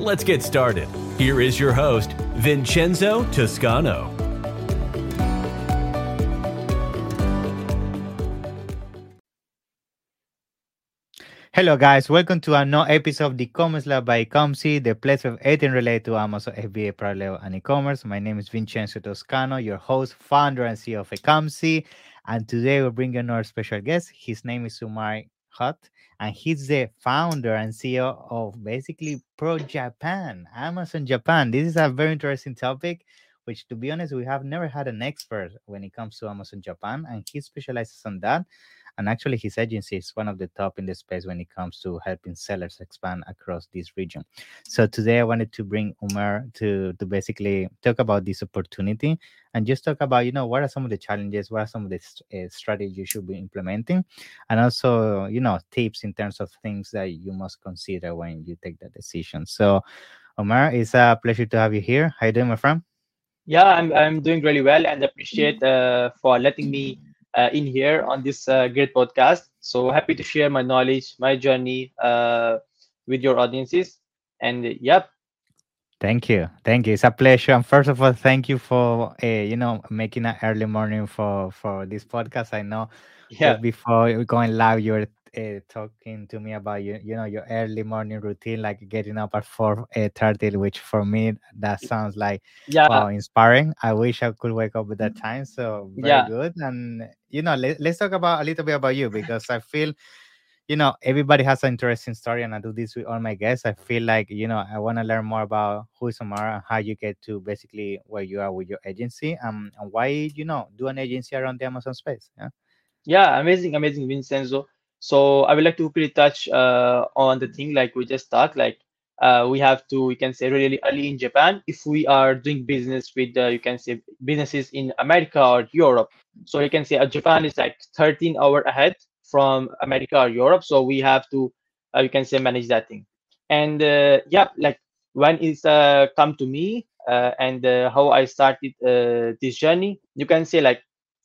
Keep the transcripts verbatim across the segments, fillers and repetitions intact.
Let's get started. Here is your host, Vincenzo Toscano. Hello guys, welcome to another episode of the Commerce Lab by Ecomsy, the place of everything related to Amazon F B A, private label, and e-commerce. My name is Vincenzo Toscano, your host, founder and C E O of Ecomsy, and today we'll bring you another special guest. His name is Umair Jutt, and he's the founder and C E O of basically Pro Japan, Amazon Japan. This is a very interesting topic, which to be honest, we have never had an expert when it comes to Amazon Japan, and he specializes on that. And actually, his agency is one of the top in the space when it comes to helping sellers expand across this region. So today I wanted to bring Umair to, to basically talk about this opportunity and just talk about, you know, what are some of the challenges, what are some of the uh, strategies you should be implementing, and also, you know, tips in terms of things that you must consider when you take that decision. So Umair, it's a pleasure to have you here. How are you doing, my friend? Yeah, I'm I'm doing really well, and appreciate uh, for letting me Uh, in here on this uh, great podcast. So happy to share my knowledge, my journey uh, with your audiences. And uh, yep. Thank you. Thank you. It's a pleasure. And first of all, thank you for, uh, you know, making an early morning for, for this podcast. I know yeah. just before going live, you were uh, talking to me about, you, you know, your early morning routine, like getting up at four thirty, which for me, that sounds like, yeah. wow, inspiring. I wish I could wake up at that time. So very yeah. good. And you know, let, let's talk about a little bit about you, because I feel, you know, everybody has an interesting story, and I do this with all my guests. I feel like, you know, I want to learn more about who is Umair and how you get to basically where you are with your agency, um, and why, you know, do an agency around the Amazon space. Yeah, yeah, amazing, amazing, Vincenzo. So I would like to quickly touch uh, on the thing like we just talked. Like uh, we have to, we can say really early in Japan if we are doing business with, uh, you can say businesses in America or Europe. So you can say uh, Japan is like thirteen hours ahead from America or Europe. So we have to, uh, you can say manage that thing. And uh, yeah, like when it's uh, come to me uh, and uh, how I started uh, this journey, you can say like,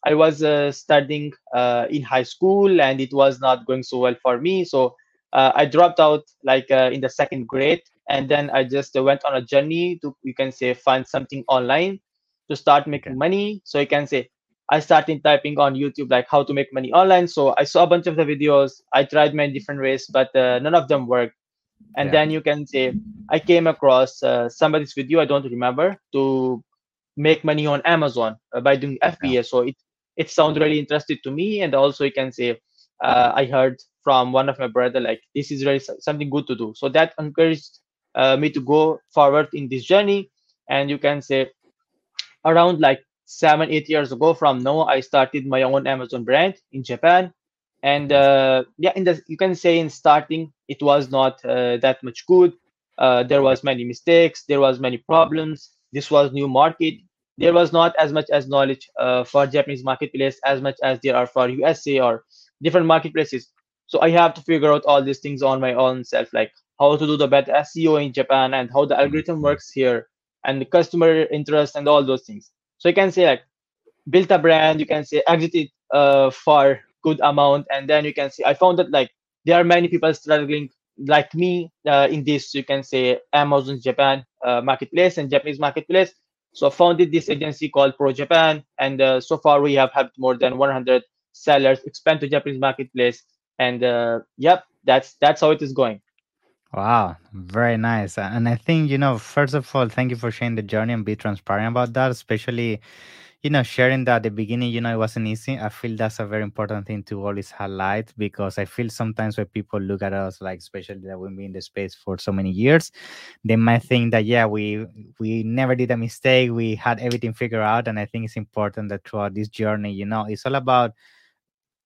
I was uh, studying uh, in high school, and it was not going so well for me. So uh, I dropped out like uh, in the second grade, and then I just uh, went on a journey to, you can say, find something online to start making money. So you can say, I started typing on YouTube, like how to make money online. So I saw a bunch of the videos. I tried many different ways, but uh, none of them worked. And yeah. then you can say, I came across uh, somebody's video, I don't remember, to make money on Amazon uh, by doing F B A. Yeah. So it It sounds really interesting to me, and also you can say uh, I heard from one of my brother like this is really something good to do. So that encouraged uh, me to go forward in this journey. And you can say around like seven, eight years ago from now, I started my own Amazon brand in Japan. And uh, yeah, in the you can say in starting it was not uh, that much good. Uh, there was many mistakes. There was many problems. This was new market. There was not as much as knowledge uh, for Japanese marketplace as much as there are for U S A or different marketplaces. So I have to figure out all these things on my own self, like how to do the better S E O in Japan and how the algorithm works here and the customer interest and all those things. So you can say like built a brand, you can say exit it uh, for good amount. And then you can see I found that like there are many people struggling like me uh, in this, you can say Amazon Japan uh, marketplace and Japanese marketplace. So I founded this agency called Pro Japan, and uh, so far we have helped more than one hundred sellers expand to Japanese marketplace. And uh, yep, that's that's how it is going. Wow, very nice. And I think, you know, first of all, thank you for sharing the journey and be transparent about that, especially, you know, sharing that at the beginning, you know, it wasn't easy. I feel that's a very important thing to always highlight, because I feel sometimes when people look at us, like especially that we've been in the space for so many years, they might think that, yeah, we we never did a mistake. We had everything figured out. And I think it's important that throughout this journey, you know, it's all about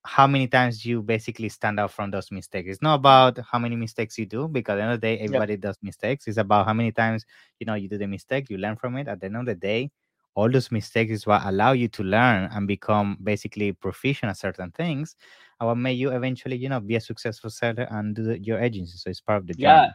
how many times you basically stand out from those mistakes. It's not about how many mistakes you do, because at the end of the day, everybody yep. does mistakes. It's about how many times, you know, you do the mistake, you learn from it. At the end of the day, all those mistakes is what allow you to learn and become basically proficient at certain things, and what made you eventually, you know, be a successful seller and do the, your agency. So it's part of the journey. Yeah,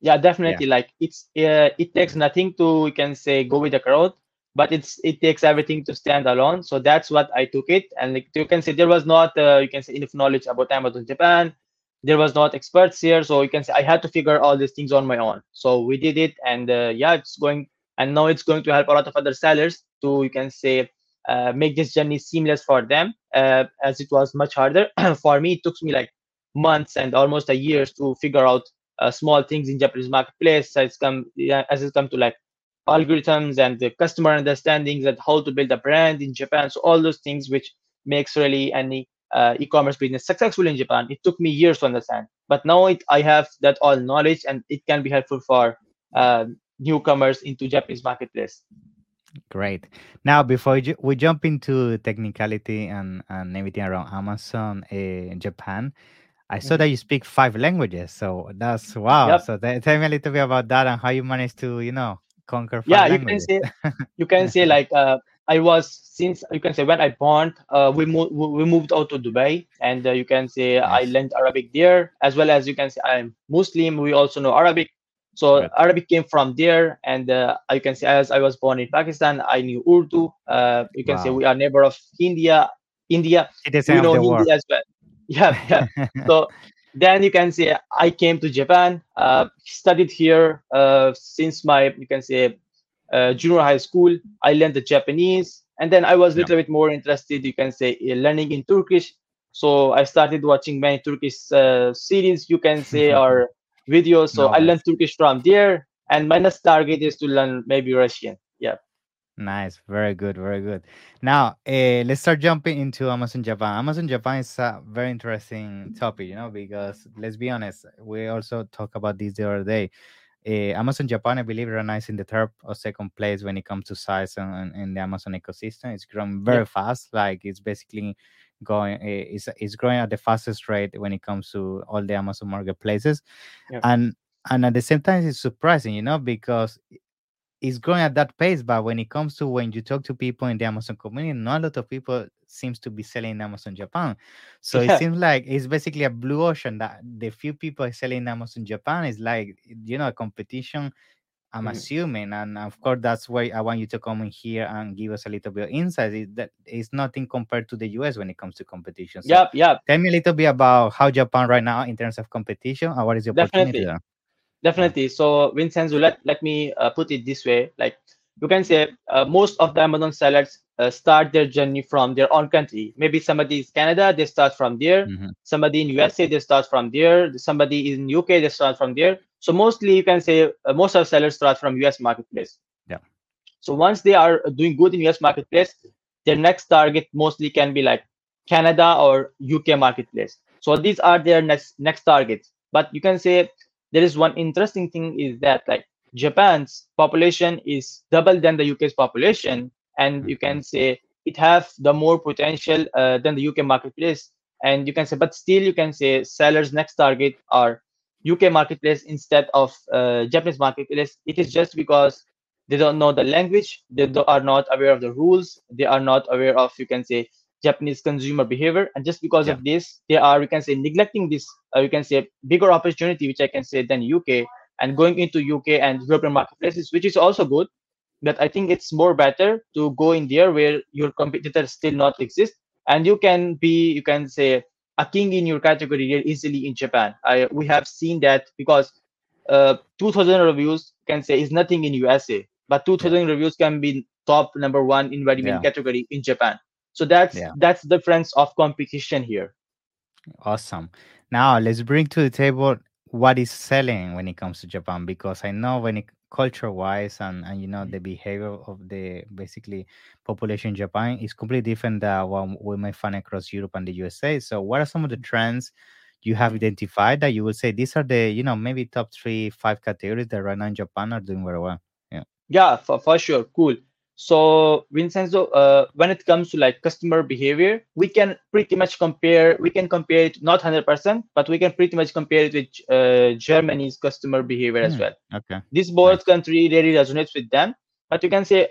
yeah, definitely. Yeah. Like it's uh, it takes nothing to, you can say, go with the crowd, but it's it takes everything to stand alone. So that's what I took it. And like you can say, there was not uh, you can say enough knowledge about Amazon Japan. There was not experts here, so you can say I had to figure all these things on my own. So we did it, and uh, yeah, it's going. And now it's going to help a lot of other sellers to, you can say, uh, make this journey seamless for them, uh, as it was much harder. For me, it took me like months and almost a year to figure out uh, small things in Japanese marketplace as it come, yeah, as it come to like algorithms and the customer understandings and how to build a brand in Japan. So all those things which makes really any uh, e-commerce business successful in Japan. It took me years to understand. But now it, I have that all knowledge, and it can be helpful for uh, newcomers into Japanese marketplace. Great. Now, before we jump into technicality and, and everything around Amazon uh, Japan, I saw mm-hmm. that you speak five languages. So that's wow. Yep. So th- tell me a little bit about that and how you managed to, you know, conquer five yeah, languages. Yeah, you can say, you can say like uh, I was, since you can say when I born, uh, we, mo- we moved out to Dubai, and uh, you can say yes. I learned Arabic there, as well as you can say I'm Muslim. We also know Arabic. So right. Arabic came from there, and uh, you can say as I was born in Pakistan, I knew Urdu. Uh, you can wow. say we are neighbor of India. India, we know Hindi world. As well. Yeah, yeah. So then you can say I came to Japan, uh, studied here uh, since my you can say uh, junior high school. I learned the Japanese, and then I was a little yeah. bit more interested. You can say in learning in Turkish. So I started watching many Turkish uh, series. You can say or videos. So no, I learned Turkish from there, and my next target is to learn maybe Russian. Yeah. Nice. Very good. Very good. Now, uh, let's start jumping into Amazon Japan. Amazon Japan is a very interesting topic, you know, because let's be honest, we also talked about this the other day. Uh, Amazon Japan, I believe, runs in the third or second place when it comes to size and, and the Amazon ecosystem. It's growing very yeah. fast. Like it's basically going is is growing at the fastest rate when it comes to all the Amazon marketplaces, yeah. and and at the same time it's surprising, you know, because it's growing at that pace. But when it comes to when you talk to people in the Amazon community, not a lot of people seems to be selling in Amazon Japan. So yeah. it seems like it's basically a blue ocean that the few people are selling in Amazon Japan is like, you know, a competition. I'm mm-hmm. assuming, and of course, that's why I want you to come in here and give us a little bit of insight. Is that it's nothing compared to the U S when it comes to competition. So yep, yep. Tell me a little bit about how Japan right now in terms of competition, and what is your opportunity there? Definitely. So, Vincenzo, let, let me uh, put it this way. Like you can say, uh, most of the Amazon sellers uh, start their journey from their own country. Maybe somebody is Canada, they start from there. Mm-hmm. Somebody in U S A, they start from there. Somebody in U K, they start from there. So mostly you can say uh, most of sellers start from U S marketplace. Yeah. So once they are doing good in U S marketplace, their next target mostly can be like Canada or U K marketplace. So these are their next next targets. But you can say there is one interesting thing is that like Japan's population is double than the U K's population, and mm-hmm. you can say it have the more potential uh, than the U K marketplace. And you can say, but still you can say sellers' next target are U K marketplace instead of uh, Japanese marketplace. It is just because they don't know the language, they do- are not aware of the rules, they are not aware of, you can say, Japanese consumer behavior, and just because yeah. of this, they are, you can say, neglecting this, uh, you can say, bigger opportunity, which I can say, than U K, and going into U K and European marketplaces, which is also good, but I think it's more better to go in there where your competitors still not exist, and you can be, you can say, a king in your category really easily in Japan. I we have seen that because uh, two thousand reviews can say is nothing in U S A, but two thousand yeah. reviews can be top number one in ready-made yeah. category in Japan. So that's yeah. that's the difference of competition here. Awesome. Now let's bring to the table what is selling when it comes to Japan, because I know when it culture-wise and, and, you know, the behavior of the basically population in Japan is completely different than what we may find across Europe and the U S A. So what are some of the trends you have identified that you would say these are the, you know, maybe top three, five categories that right now in Japan are doing very well? Yeah, yeah, for, for sure. Cool. So Vincenzo, uh, when it comes to like customer behavior, we can pretty much compare, we can compare it not one hundred percent, but we can pretty much compare it with uh, Germany's customer behavior mm, as well. Okay. This both country really resonates with them, but you can say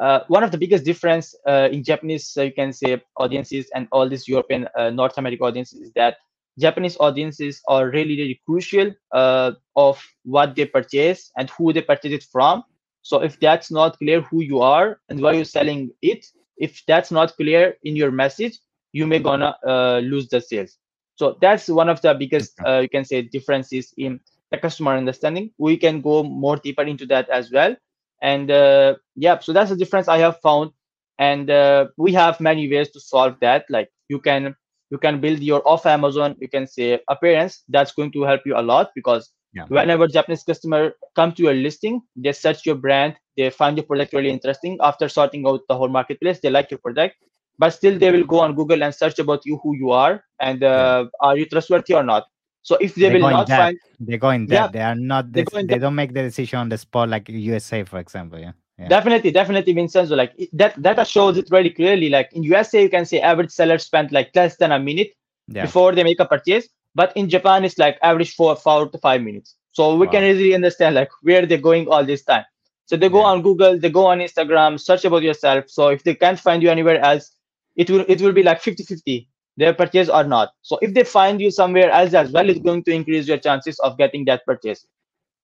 uh, one of the biggest difference uh, in Japanese, uh, you can say audiences and all this European, uh, North America audiences is that Japanese audiences are really, really crucial uh, of what they purchase and who they purchase it from. So if that's not clear who you are and why you're selling it, if that's not clear in your message, you may gonna uh, lose the sales. So that's one of the biggest, uh, you can say, differences in the customer understanding. We can go more deeper into that as well. And uh, yeah, so that's the difference I have found. And uh, we have many ways to solve that. Like you can you can build your off Amazon, you can say appearance. That's going to help you a lot because yeah. Whenever Japanese customer come to your listing, they search your brand, they find your product really interesting. After sorting out the whole marketplace, they like your product, but still they will go on Google and search about you, who you are, and uh, yeah. Are you trustworthy or not? So if they, they will not find, they go in depth. Yeah, they are not. This, they, they don't make the decision on the spot like U S A, for example. Yeah, yeah. Definitely, definitely, Vincenzo. Like that, that shows it really clearly. Like in U S A, you can say average seller spent like less than a minute yeah. before they make a purchase. But in Japan, it's like average four, four to five minutes. So we wow. can easily understand like where they're going all this time. So they go yeah. on Google, they go on Instagram, search about yourself. So if they can't find you anywhere else, it will it will be like fifty fifty, their purchase or not. So if they find you somewhere else as well, it's going to increase your chances of getting that purchase.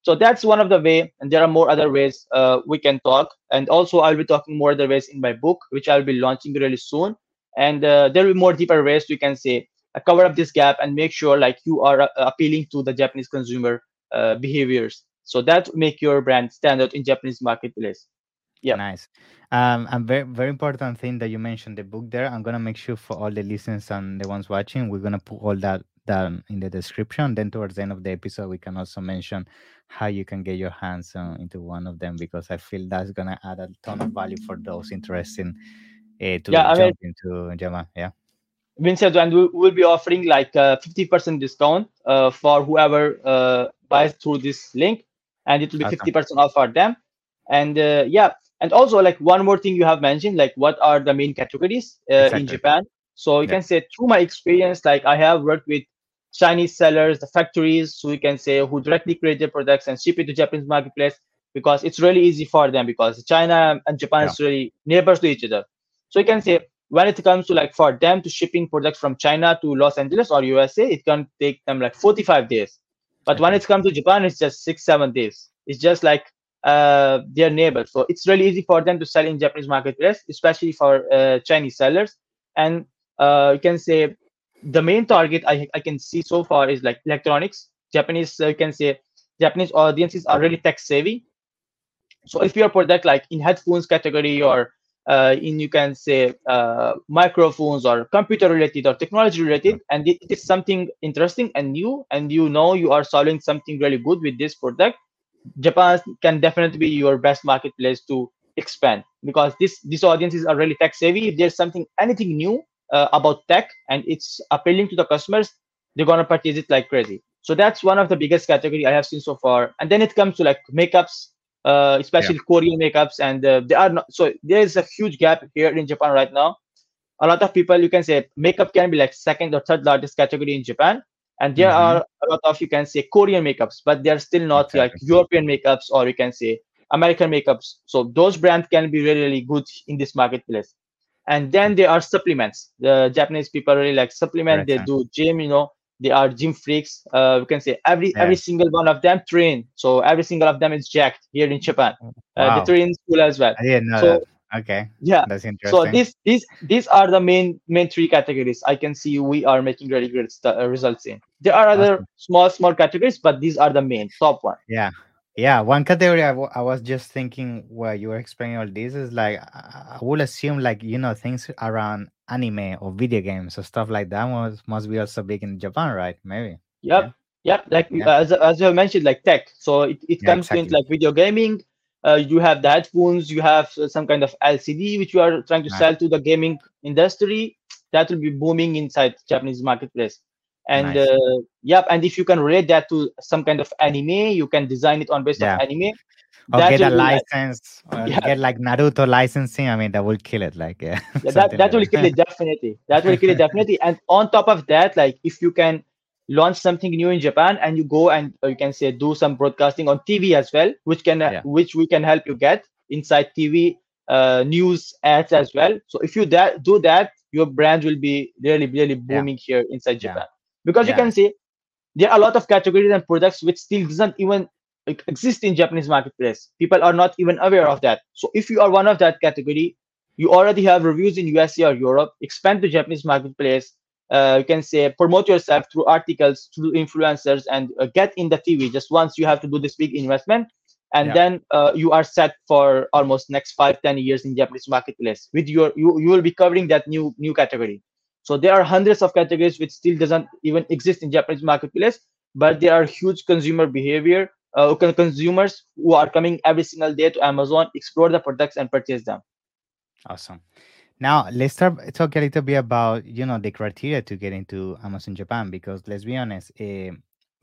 So that's one of the way, and there are more other ways uh, we can talk. And also I'll be talking more other ways in my book, which I'll be launching really soon. And uh, there will be more deeper ways we can say, I cover up this gap and make sure like you are uh, appealing to the Japanese consumer uh, behaviors. So that make your brand stand out in Japanese marketplace. Yeah. Nice. Um, and very, very important thing that you mentioned the book there. I'm going to make sure for all the listeners and the ones watching, we're going to put all that down in the description. Then towards the end of the episode, we can also mention how you can get your hands on into one of them, because I feel that's going to add a ton of value for those interested uh, to yeah, jump I mean, into Japan. Yeah. Vincenzo, and we will be offering like a fifty percent discount uh, for whoever uh, buys through this link, and it will be awesome. fifty percent off for them. And uh, yeah, and also like one more thing you have mentioned, like what are the main categories uh, exactly. in Japan? So you yeah. can say through my experience, like I have worked with Chinese sellers, the factories, so you can say who directly create their products and ship it to Japanese marketplace, because it's really easy for them because China and Japan yeah. is really neighbors to each other. So you can say, when it comes to like for them to shipping products from China to Los Angeles or U S A, it can take them like forty-five days. But when it comes to Japan, it's just six, seven days. It's just like uh, their neighbors. So it's really easy for them to sell in Japanese marketplace, especially for uh, Chinese sellers. And uh, you can say the main target I, I can see so far is like electronics. Japanese, uh, you can say Japanese audiences are really tech savvy. So if your product like in headphones category or Uh, in you can say uh, microphones or computer related or technology related, and it, it is something interesting and new, and you know you are solving something really good with this product, Japan can definitely be your best marketplace to expand, because this these audiences are really tech savvy. If there's something anything new uh, about tech and it's appealing to the customers, they're gonna purchase it like crazy. So that's one of the biggest category I have seen so far. And then it comes to like makeups. Uh, especially yeah. Korean makeups, and uh, they are not, so there is a huge gap here in Japan right now. A lot of people, you can say makeup can be like second or third largest category in Japan, and there mm-hmm. are a lot of you can say Korean makeups, but they are still not exactly. like European makeups or you can say American makeups. So those brands can be really, really good in this marketplace. And then there are supplements. The Japanese people really like supplement. Right. They do gym, you know. They are gym freaks. Uh, we can say every yeah. every single one of them train. So every single of them is jacked here in Japan. Uh, wow. They train in school as well. I didn't know so, that. Okay. Yeah. That's interesting. So these these these are the main main three categories I can see we are making really great st- uh, results in. There are other awesome. small small categories, but these are the main top one. Yeah. Yeah. One category I, w- I was just thinking while you were explaining all this is like I would assume like you know things around anime or video games or stuff like that was, must be also big in Japan, right? Maybe. Yep. Yeah. Yep. Like yeah. as as you mentioned, like tech. So it, it yeah, comes exactly. in like video gaming. Uh, you have the headphones. You have some kind of L C D which you are trying to right. sell to the gaming industry. That will be booming inside Japanese marketplace. And nice. uh, yep. And if you can relate that to some kind of anime, you can design it on based yeah. on anime. Or that get a license, like, or yeah. get like Naruto licensing. I mean, that will kill it. Like, yeah, yeah that, that will like kill that. it definitely. That will kill it definitely. And on top of that, like, if you can launch something new in Japan and you go and you can say do some broadcasting on T V as well, which can yeah. which we can help you get inside T V uh, news ads as well. So if you da- do that, your brand will be really really booming yeah. here inside Japan yeah. because yeah. you can see there are a lot of categories and products which still doesn't even exist in Japanese marketplace. People are not even aware of that. So if you are one of that category, you already have reviews in U S A or Europe, expand to Japanese marketplace. Uh, you can say promote yourself through articles, through influencers, and uh, get in the T V. Just once you have to do this big investment, and yeah. then uh, you are set for almost next five, ten years in Japanese marketplace. With your you, you will be covering that new new category. So there are hundreds of categories which still doesn't even exist in Japanese marketplace, but there are huge consumer behavior. Uh, consumers who are coming every single day to Amazon, explore the products and purchase them. Awesome. Now let's start, talk a little bit about, you know, the criteria to get into Amazon Japan, because let's be honest, eh,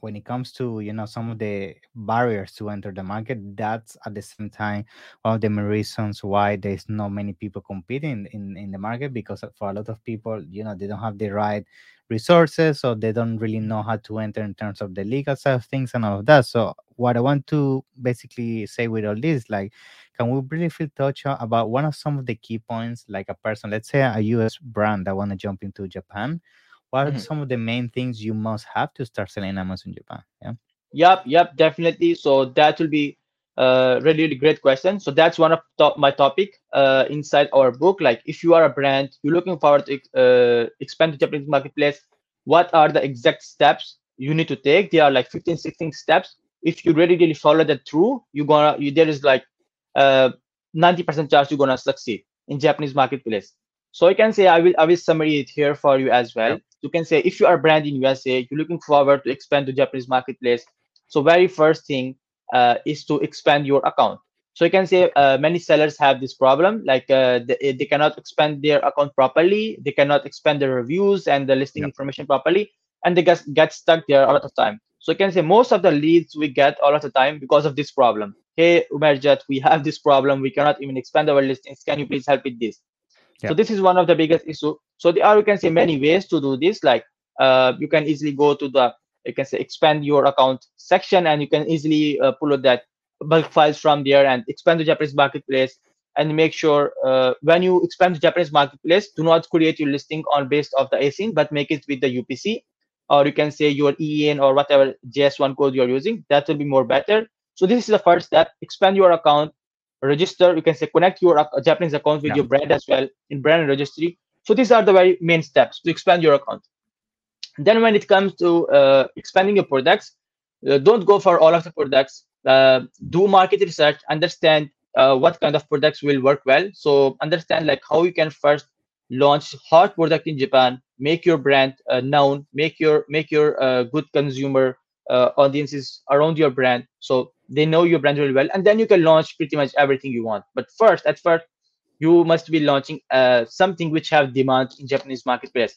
when it comes to, you know, some of the barriers to enter the market, that's at the same time one of the main reasons why there's not many people competing in, in the market, because for a lot of people, you know, they don't have the right resources, or they don't really know how to enter in terms of the legal side of things and all of that. So what I want to basically say with all this, like, can we briefly touch about one of some of the key points, like a person, let's say a U S brand that want to jump into Japan? What are some of the main things you must have to start selling Amazon Japan? Yeah. Yep. Yep. Definitely. So that will be a really, really great question. So that's one of top, my topic uh, inside our book. Like, if you are a brand, you're looking forward to uh, expand the Japanese marketplace, what are the exact steps you need to take? There are like fifteen, sixteen steps. If you really, really follow that through, you're gonna, you, there is like uh, ninety percent chance you're gonna succeed in Japanese marketplace. So you can say, I will, I will summary it here for you as well. Yep. You can say, if you are a brand in U S A, you're looking forward to expand to Japanese marketplace. So very first thing uh, is to expand your account. So you can say uh, many sellers have this problem, like uh, they, they cannot expand their account properly. They cannot expand their reviews and the listing yep. information properly. And they get, get stuck there a lot of time. So you can say most of the leads we get all of the time because of this problem. Hey, Umair Jutt, we have this problem. We cannot even expand our listings. Can you please help with this? Yep. So this is one of the biggest issue. So there are, you can say, many ways to do this. Like uh, you can easily go to the, you can say, expand your account section, and you can easily uh, pull out that bulk files from there and expand the Japanese marketplace. And make sure uh, when you expand the Japanese marketplace, do not create your listing on based of the A S I N, but make it with the U P C, or you can say your E A N or whatever J S one code you're using. That will be more better. So this is the first step: expand your account. Register, you can say connect your uh, Japanese account with yeah. your brand as well in brand registry. So these are the very main steps to expand your account. Then when it comes to uh, expanding your products, uh, don't go for all of the products. Uh, do market research, understand uh, what kind of products will work well. So understand like how you can first launch hot product in Japan, make your brand uh, known, make your make your uh, good consumer uh, audiences around your brand. So they know your brand really well, and then you can launch pretty much everything you want. But first, at first, you must be launching uh, something which have demand in Japanese marketplace.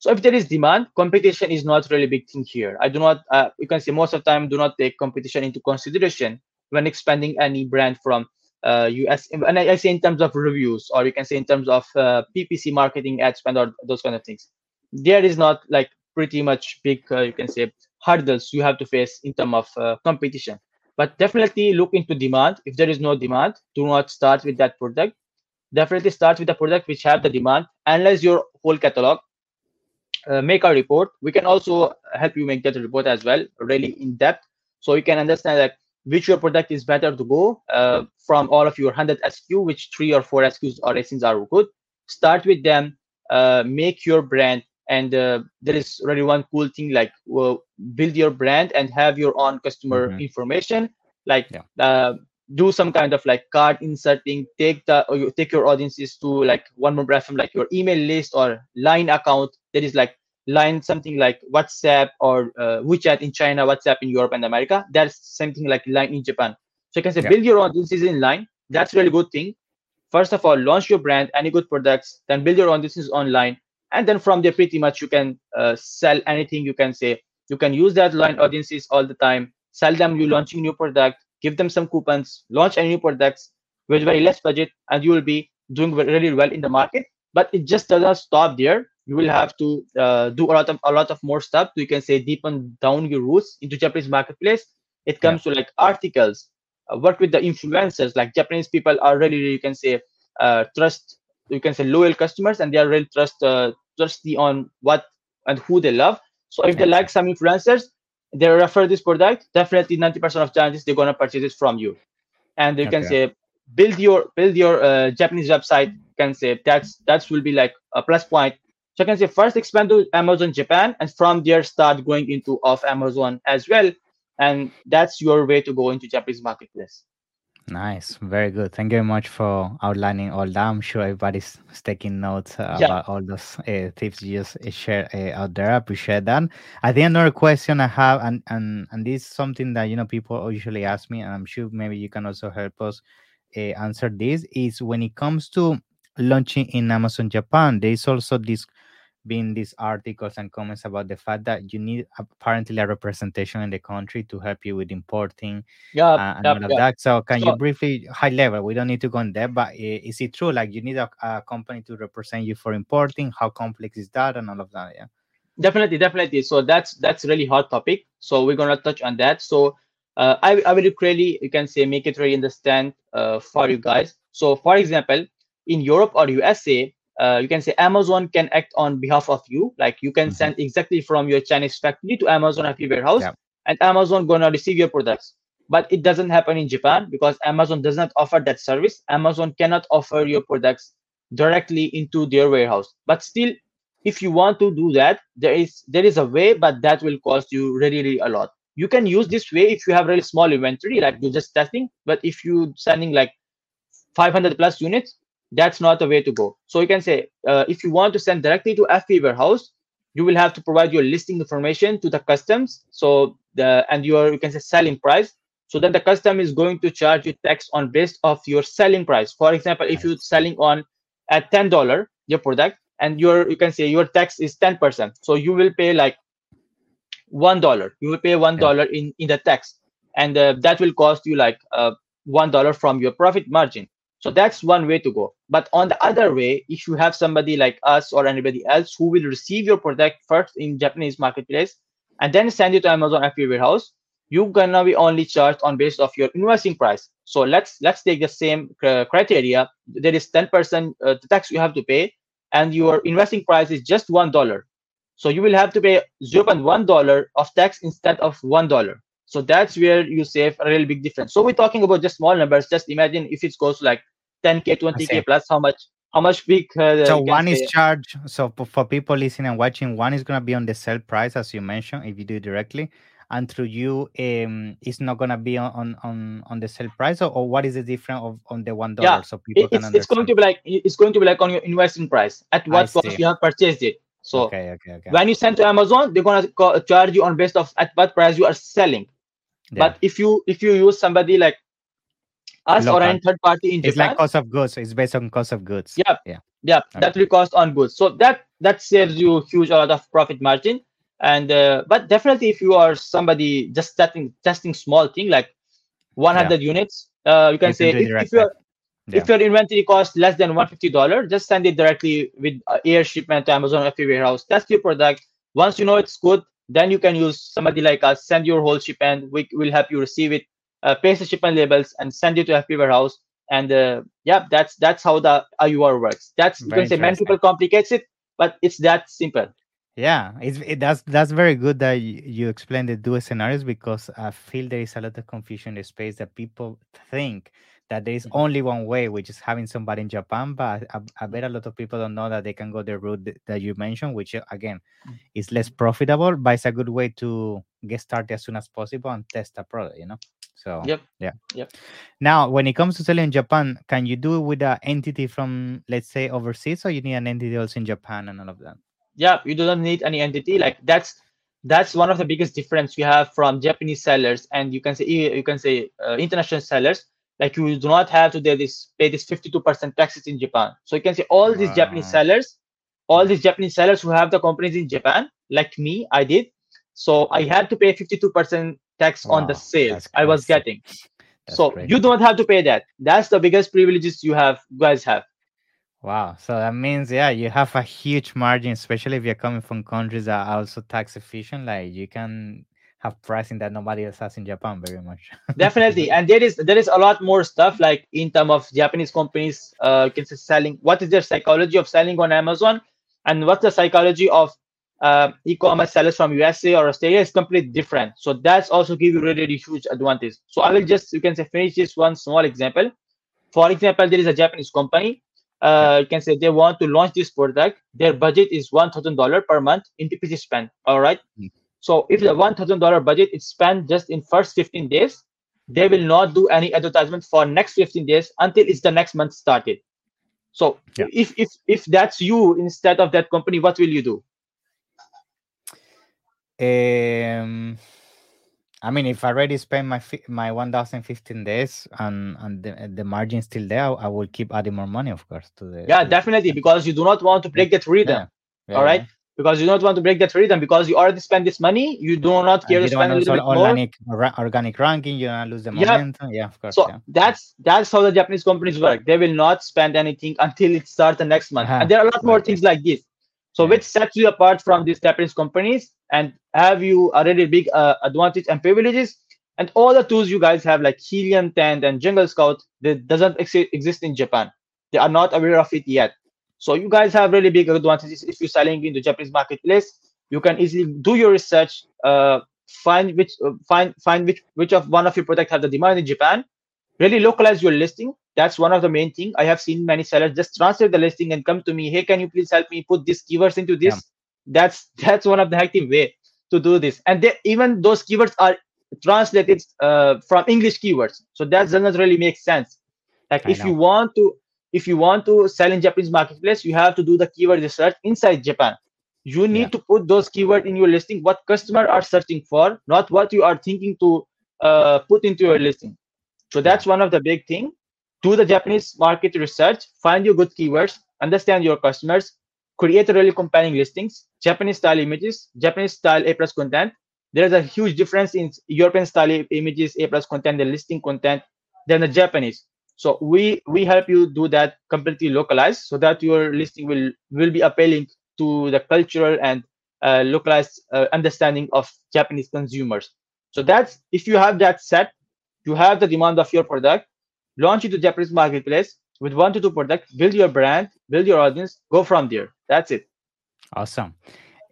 So if there is demand, competition is not really a big thing here. I do not, uh, you can say most of the time, do not take competition into consideration when expanding any brand from uh, U S. And I, I say in terms of reviews, or you can say in terms of uh, P P C marketing, ad spend, or those kind of things. There is not like pretty much big, uh, you can say, hurdles you have to face in terms of uh, competition. But definitely look into demand. If there is no demand, do not start with that product. Definitely start with a product which have the demand. Analyze your whole catalog. Uh, make a report. We can also help you make that report as well, really in depth. So you can understand like which your product is better to go uh, from all of your one hundred S Q, which three or four S Qs or A S I Ns are good. Start with them. Uh, make your brand. And uh, there is really one cool thing, like uh, build your brand and have your own customer mm-hmm. information, like yeah. uh, do some kind of like card inserting, take the or you take your audiences to like one more platform, like your email list or Line account. There is like Line, something like WhatsApp or uh, WeChat in China, WhatsApp in Europe and America. That's something like Line in Japan. So you can say yeah. build your audiences in Line. That's really good thing. First of all, launch your brand, any good products, then build your audiences online. And then from there, pretty much you can uh, sell anything. You can say you can use that Line audiences all the time. Sell them. You launching new product. give them some coupons, launch any new products with very less budget, and you will be doing really well in the market. But it just doesn't stop there. You will have to uh, do a lot of a lot of more stuff. You can say deepen down your roots into Japanese marketplace. It comes yeah. to like articles, uh, work with the influencers. Like Japanese people are really, you can say, uh, trust. You can say loyal customers, and they are really trust uh, trusty on what and who they love. So if yeah. they like some influencers, they refer this product. Definitely, ninety percent of chances they're gonna purchase it from you. And you okay. can say build your build your uh, Japanese website. Can say that's that will be like a plus point. So I can say first expand to Amazon Japan, and from there start going into off Amazon as well, and that's your way to go into Japanese marketplace. Nice, very good. Thank you very much for outlining all that. I'm sure everybody's taking notes uh, yeah. about all those uh, tips you just uh, share uh, out there. I appreciate that. I think another question I have, and and and this is something that you know people usually ask me, and I'm sure maybe you can also help us uh, answer this. Is when it comes to launching in Amazon Japan, there is also this been these articles and comments about the fact that you need apparently a representation in the country to help you with importing yeah uh, and yep, all of yep. that. So can so, you briefly, high level, we don't need to go in depth, but is it true like you need a, a company to represent you for importing? How complex is that and all of that? Yeah, definitely, definitely. So that's that's really hot topic, so we're gonna touch on that. So uh, I, I will really, you can say, make it really understand uh, for you guys. So for example, in Europe or U S A, Uh, you can say Amazon can act on behalf of you. Like you can mm-hmm. send exactly from your Chinese factory to Amazon F B A warehouse, yeah. and Amazon gonna receive your products. But it doesn't happen in Japan because Amazon does not offer that service. Amazon cannot offer your products directly into their warehouse. But still, if you want to do that, there is there is a way, but that will cost you really, really a lot. You can use this way if you have really small inventory, like you're just testing. But if you're sending like five hundred plus units, that's not the way to go. So you can say, uh, if you want to send directly to F B A warehouse, you will have to provide your listing information to the customs. So the and your, you can say, selling price. So then the custom is going to charge you tax on based of your selling price. For example, if you're selling on at ten dollars your product, and your, you can say, your tax is ten percent. So you will pay like one dollar. You will pay one dollar yeah. in, in the tax. And uh, that will cost you like uh, one dollar from your profit margin. So that's one way to go. But on the other way, if you have somebody like us or anybody else who will receive your product first in Japanese marketplace and then send it to Amazon F B A warehouse, you're gonna be only charged on based of your invoicing price. So let's let's take the same criteria. There is ten percent uh, the tax you have to pay, and your invoicing price is just one dollar. So you will have to pay zero point one dollars of tax instead of one dollar. So that's where you save a really big difference. So we're talking about just small numbers. Just imagine if it goes like ten K, twenty K plus, how much how much big uh, so one is charged. So for people listening and watching, one is going to be on the sell price, as you mentioned, if you do it directly, and through you um it's not going to be on on on the sell price, or, or what is the difference of on the one dollar? Yeah, so people it's, can understand. It's going to be like it's going to be like on your investing price at what cost you have purchased it. So okay, okay, okay. when you send to Amazon, they're going to charge you on based of at what price you are selling. Yeah. But if you if you use somebody like us local, or any third party in Japan, it's like cost of goods. It's based on cost of goods. Yeah, yeah, yeah. Okay. That will cost on goods. So that that saves you huge a lot of profit margin. And uh, but definitely, if you are somebody just testing testing small thing like one hundred yeah. units, uh, you can you say can if, if, your, yeah. if your inventory costs less than one hundred fifty dollars, just send it directly with uh, air shipment to Amazon F B A warehouse. Test your product. Once you know it's good, then you can use somebody like us. Send your whole shipment. We will help you receive it. Uh, paste the shipment labels and send it to F B A warehouse, and uh, yeah, that's that's how the I U R works. That's you very can say many people complicates it, but it's that simple. Yeah, it's it, that's that's very good that you, you explained the dual scenarios, because I feel there is a lot of confusion in the space that people think that there is only one way, which is having somebody in Japan. But I, I bet a lot of people don't know that they can go the route that, that you mentioned, which again is less profitable, but it's a good way to get started as soon as possible and test a product, you know. So yep. yeah. Yep. Now, when it comes to selling in Japan, can you do it with an entity from, let's say, overseas, or you need an entity also in Japan and all of that? Yeah, you don't need any entity. Like that's that's one of the biggest difference you have from Japanese sellers, and you can say you can say uh, international sellers. Like you do not have to do this, pay this fifty-two percent taxes in Japan. So you can say all these wow. Japanese sellers, all these Japanese sellers who have the companies in Japan, like me, I did. So I had to pay fifty-two percent tax wow, on the sales I was getting. That's so great. You don't have to pay that. That's the biggest privileges you have guys have. Wow. So that means, yeah, you have a huge margin, especially if you're coming from countries that are also tax efficient. Like you can have pricing that nobody else has in Japan very much. Definitely. And there is there is a lot more stuff like in terms of Japanese companies uh can say selling. What is their psychology of selling on Amazon? And what's the psychology of uh, e-commerce sellers from U S A or Australia is completely different. So that's also give you really, really huge advantage. So I will just, you can say, finish this one small example. For example, there is a Japanese company. Uh, you can say they want to launch this product. Their budget is one thousand dollars per month in T P C spend. All right. Mm-hmm. So if the one thousand dollars budget is spent just in first fifteen days, they will not do any advertisement for next fifteen days until it's the next month started. So yeah. if if if that's you instead of that company, what will you do? Um, I mean, if I already spent my my one thousand fifteen days and and the, the margin is still there, I will keep adding more money, of course. To the yeah, to definitely, the... because you do not want to break that rhythm. Yeah. Yeah. All right, because you don't want to break that rhythm because you already spent this money. You do not care to spend a little bit organic, more. Organic ranking, you don't lose the momentum. Yeah, yeah of course. So yeah. that's that's how the Japanese companies work. They will not spend anything until it starts the next month. Uh-huh. And there are a lot more okay. things like this. So yeah. which sets you apart from these Japanese companies and have you a really big uh, advantage and privileges. And all the tools you guys have like Helium ten and Jungle Scout, that doesn't ex exist in Japan. They are not aware of it yet. So you guys have really big advantages if you're selling in the Japanese marketplace. You can easily do your research, uh, find which uh, find find which which of one of your products have the demand in Japan. Really localize your listing. That's one of the main thing. I have seen many sellers just translate the listing and come to me. Hey, can you please help me put these keywords into this? Yeah. That's that's one of the active way to do this. And they, even those keywords are translated uh, from English keywords. So that does not really make sense. Like I if know. you want to. If you want to sell in Japanese marketplace, you have to do the keyword research inside Japan. You need yeah. to put those keywords in your listing, what customers are searching for, not what you are thinking to uh, put into your listing. So that's one of the big thing. Do the Japanese market research, find your good keywords, understand your customers, create really compelling listings, Japanese style images, Japanese style A plus content. There is a huge difference in European style images, A plus content, the listing content, than the Japanese. So we we help you do that completely localized, so that your listing will will be appealing to the cultural and uh, localized uh, understanding of Japanese consumers. So that's if you have that set, you have the demand of your product, launch it to Japanese marketplace with one to two products, build your brand, build your audience, go from there. That's it. Awesome.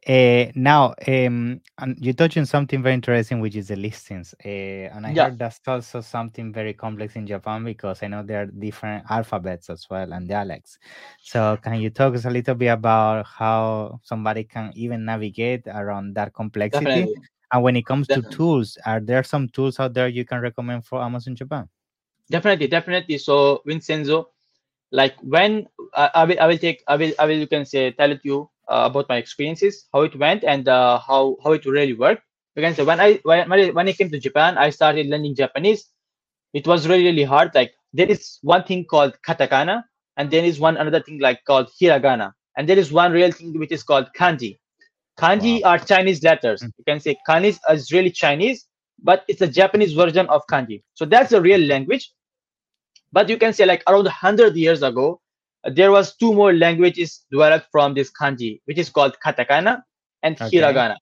Uh, now, um, and you touched on something very interesting, which is the listings. Uh, and I yeah. heard that's also something very complex in Japan because I know there are different alphabets as well and dialects. So can you talk us a little bit about how somebody can even navigate around that complexity? Definitely. And when it comes definitely. to tools, are there some tools out there you can recommend for Amazon Japan? Definitely, definitely. So Vincenzo, like when uh, I will, I will take, I will, I will, you can say, tell it you. Uh, about my experiences, how it went, and uh, how how it really worked. Again, so when I when I, when I came to Japan, I started learning Japanese. It was really really hard. Like there is one thing called katakana, and there is one another thing like called hiragana, and there is one real thing which is called kanji. Kanji wow. are Chinese letters. Mm-hmm. You can say kanji is really Chinese, but it's a Japanese version of kanji. So that's a real language. But you can say like around one hundred years ago, there was two more languages developed from this kanji, which is called katakana and okay. hiragana.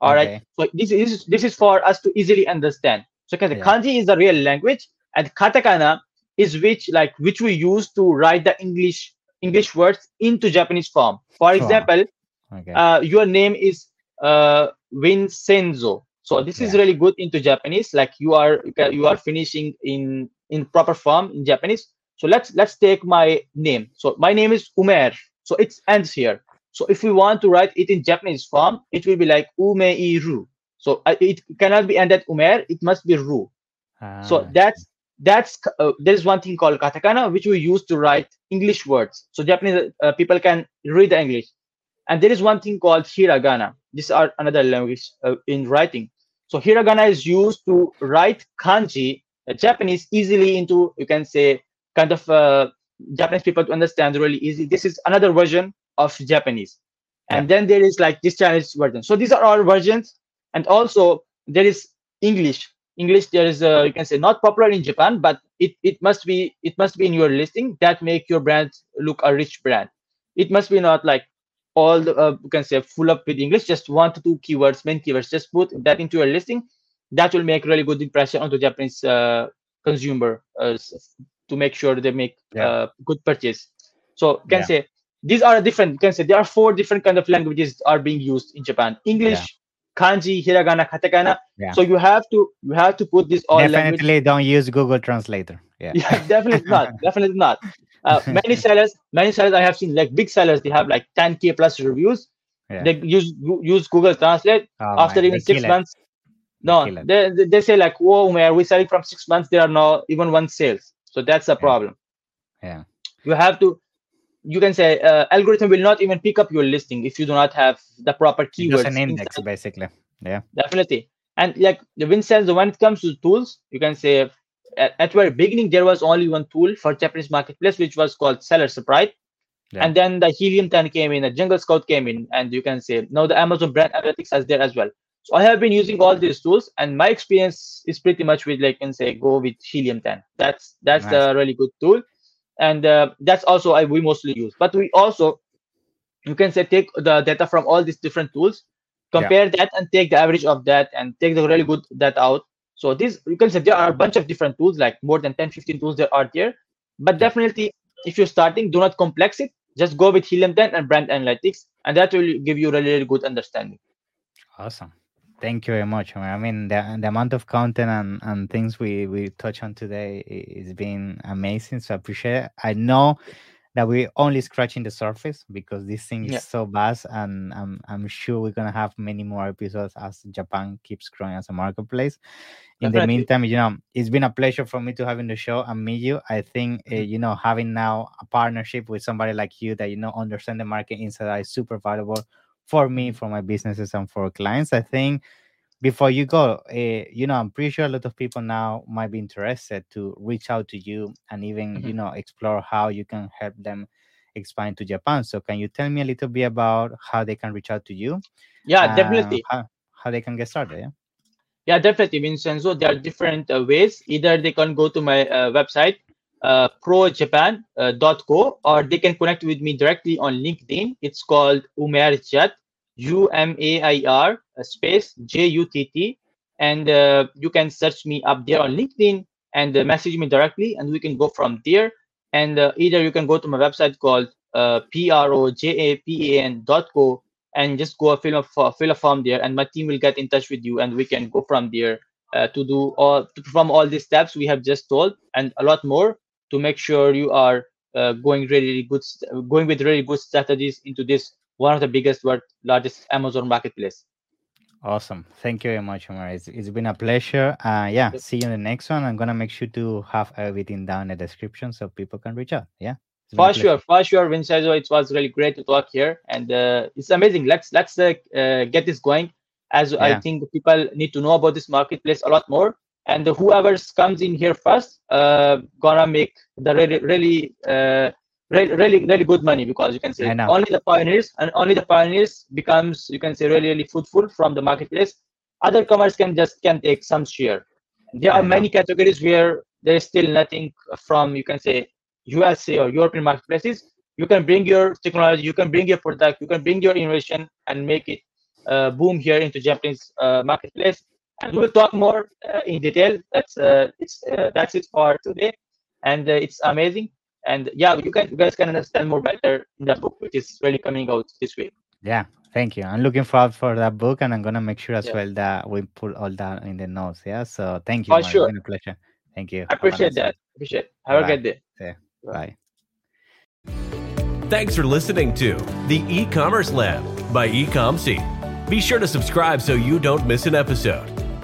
All okay. right. So this is this is for us to easily understand. So okay, yeah. kanji is the real language, and katakana is which like which we use to write the English English words into Japanese form. For example, oh. okay. uh, your name is uh, Vincenzo. So this yeah. is really good into Japanese. Like you are you are finishing in in proper form in Japanese. So let's let's take my name. So my name is Umair. So it ends here. So if we want to write it in Japanese form, it will be like Umeiru. So it cannot be ended Umair. It must be Ru. Ah. So that's that's uh, there is one thing called katakana, which we use to write English words. So Japanese uh, people can read the English. And there is one thing called hiragana. These are another language uh, in writing. So hiragana is used to write kanji, uh, Japanese, easily into, you can say, kind of uh, Japanese people to understand really easy. This is another version of Japanese. And yeah. then there is like this Chinese version. So these are all versions. And also there is English. English, there is a, you can say, not popular in Japan, but it, it must be it must be in your listing that make your brand look a rich brand. It must be not like all the, uh, you can say, full up with English, just one to two keywords, main keywords. Just put that into your listing. That will make really good impression on the Japanese uh, consumer uh, to make sure they make yeah. uh, good purchase. So you can yeah. say these are different. You can say there are four different kind of languages are being used in Japan: English, yeah. kanji, hiragana, katakana. Yeah. So you have to you have to put this all. Definitely language. Don't use Google Translator. Yeah, yeah definitely not. Definitely not. Uh, many sellers, many sellers I have seen, like big sellers, they have like ten K plus reviews. Yeah. They use use Google Translate oh, after man. even they six months. It. No, they, they they say like, whoa, man, we selling from six months. There are no even one sales. So that's a problem. Yeah. You have to, you can say, uh, algorithm will not even pick up your listing if you do not have the proper keywords. It's an index, inside. basically. Yeah. Definitely. And like the Vincenzo, when it comes to tools, you can say at, at the very beginning, there was only one tool for Japanese marketplace, which was called SellerSprite. Yeah. And then the Helium ten came in, the Jungle Scout came in, and you can say now the Amazon brand analytics is there as well. So I have been using all these tools, and my experience is pretty much with, like, and say, go with Helium ten. That's that's nice. a really good tool, and uh, that's also I we mostly use. But we also, you can say, take the data from all these different tools, compare yeah. that, and take the average of that, and take the really good data out. So this, you can say, there are a bunch of different tools, like more than ten, fifteen tools there are there. But definitely, if you're starting, do not complex it. Just go with Helium ten and brand analytics, and that will give you really, really good understanding. Awesome. Thank you very much. I mean, the, the amount of content and, and things we, we touch on today is been amazing. So I appreciate it. I know that we're only scratching the surface because this thing is yeah. so vast, and I'm, I'm sure we're going to have many more episodes as Japan keeps growing as a marketplace. In Definitely. the meantime, you know, it's been a pleasure for me to have in the show and meet you. I think, uh, you know, having now a partnership with somebody like you that, you know, understand the market inside out is super valuable for me, for my businesses, and for clients. I think before you go, uh, you know, I'm pretty sure a lot of people now might be interested to reach out to you and even, mm-hmm. you know, explore how you can help them expand to Japan. So can you tell me a little bit about how they can reach out to you? Yeah, uh, definitely. How, how they can get started, yeah? Yeah, definitely, Vincenzo. There are different uh, ways. Either they can go to my uh, website, uh, pro japan dot co, or they can connect with me directly on LinkedIn. It's called Umair Jutt, U M A I R space J U T T, and uh, you can search me up there on LinkedIn and uh, message me directly, and we can go from there. And uh, either you can go to my website called uh, projapan dot co and just go fill a fill a form there, and my team will get in touch with you, and we can go from there uh, to do all to perform all these steps we have just told and a lot more, to make sure you are uh, going really good, going with really good strategies into this, one of the biggest, world, largest Amazon marketplace. Awesome. Thank you very much, Umair. It's, it's been a pleasure. Uh, yeah, yes. See you in the next one. I'm going to make sure to have everything down in the description so people can reach out. Yeah. For sure. For sure, Vincenzo. It was really great to talk here. And uh, it's amazing. Let's let's uh, uh, get this going, as yeah. I think people need to know about this marketplace a lot more. And whoever comes in here first, uh, gonna make the really, really, uh, really, really, really good money, because you can say only the pioneers and only the pioneers becomes, you can say, really, really fruitful from the marketplace. Other commerce can just can take some share. There are many categories where there is still nothing from, you can say, U S A or European marketplaces. You can bring your technology, you can bring your product, you can bring your innovation and make it uh, boom here into Japanese uh, marketplace. And we'll talk more uh, in detail. That's uh, it's, uh, that's it for today, and uh, it's amazing. And yeah, you can you guys can understand more better in that book, which is really coming out this week. Yeah, thank you. I'm looking forward for that book, and I'm gonna make sure as yeah. well that we put all that in the notes. Yeah. So thank you. For sure. It's been a pleasure. Thank you. I appreciate that. Appreciate. Have Bye. a good day. Yeah. Bye. Thanks for listening to the E-commerce Lab by Ecomsy. Be sure to subscribe so you don't miss an episode.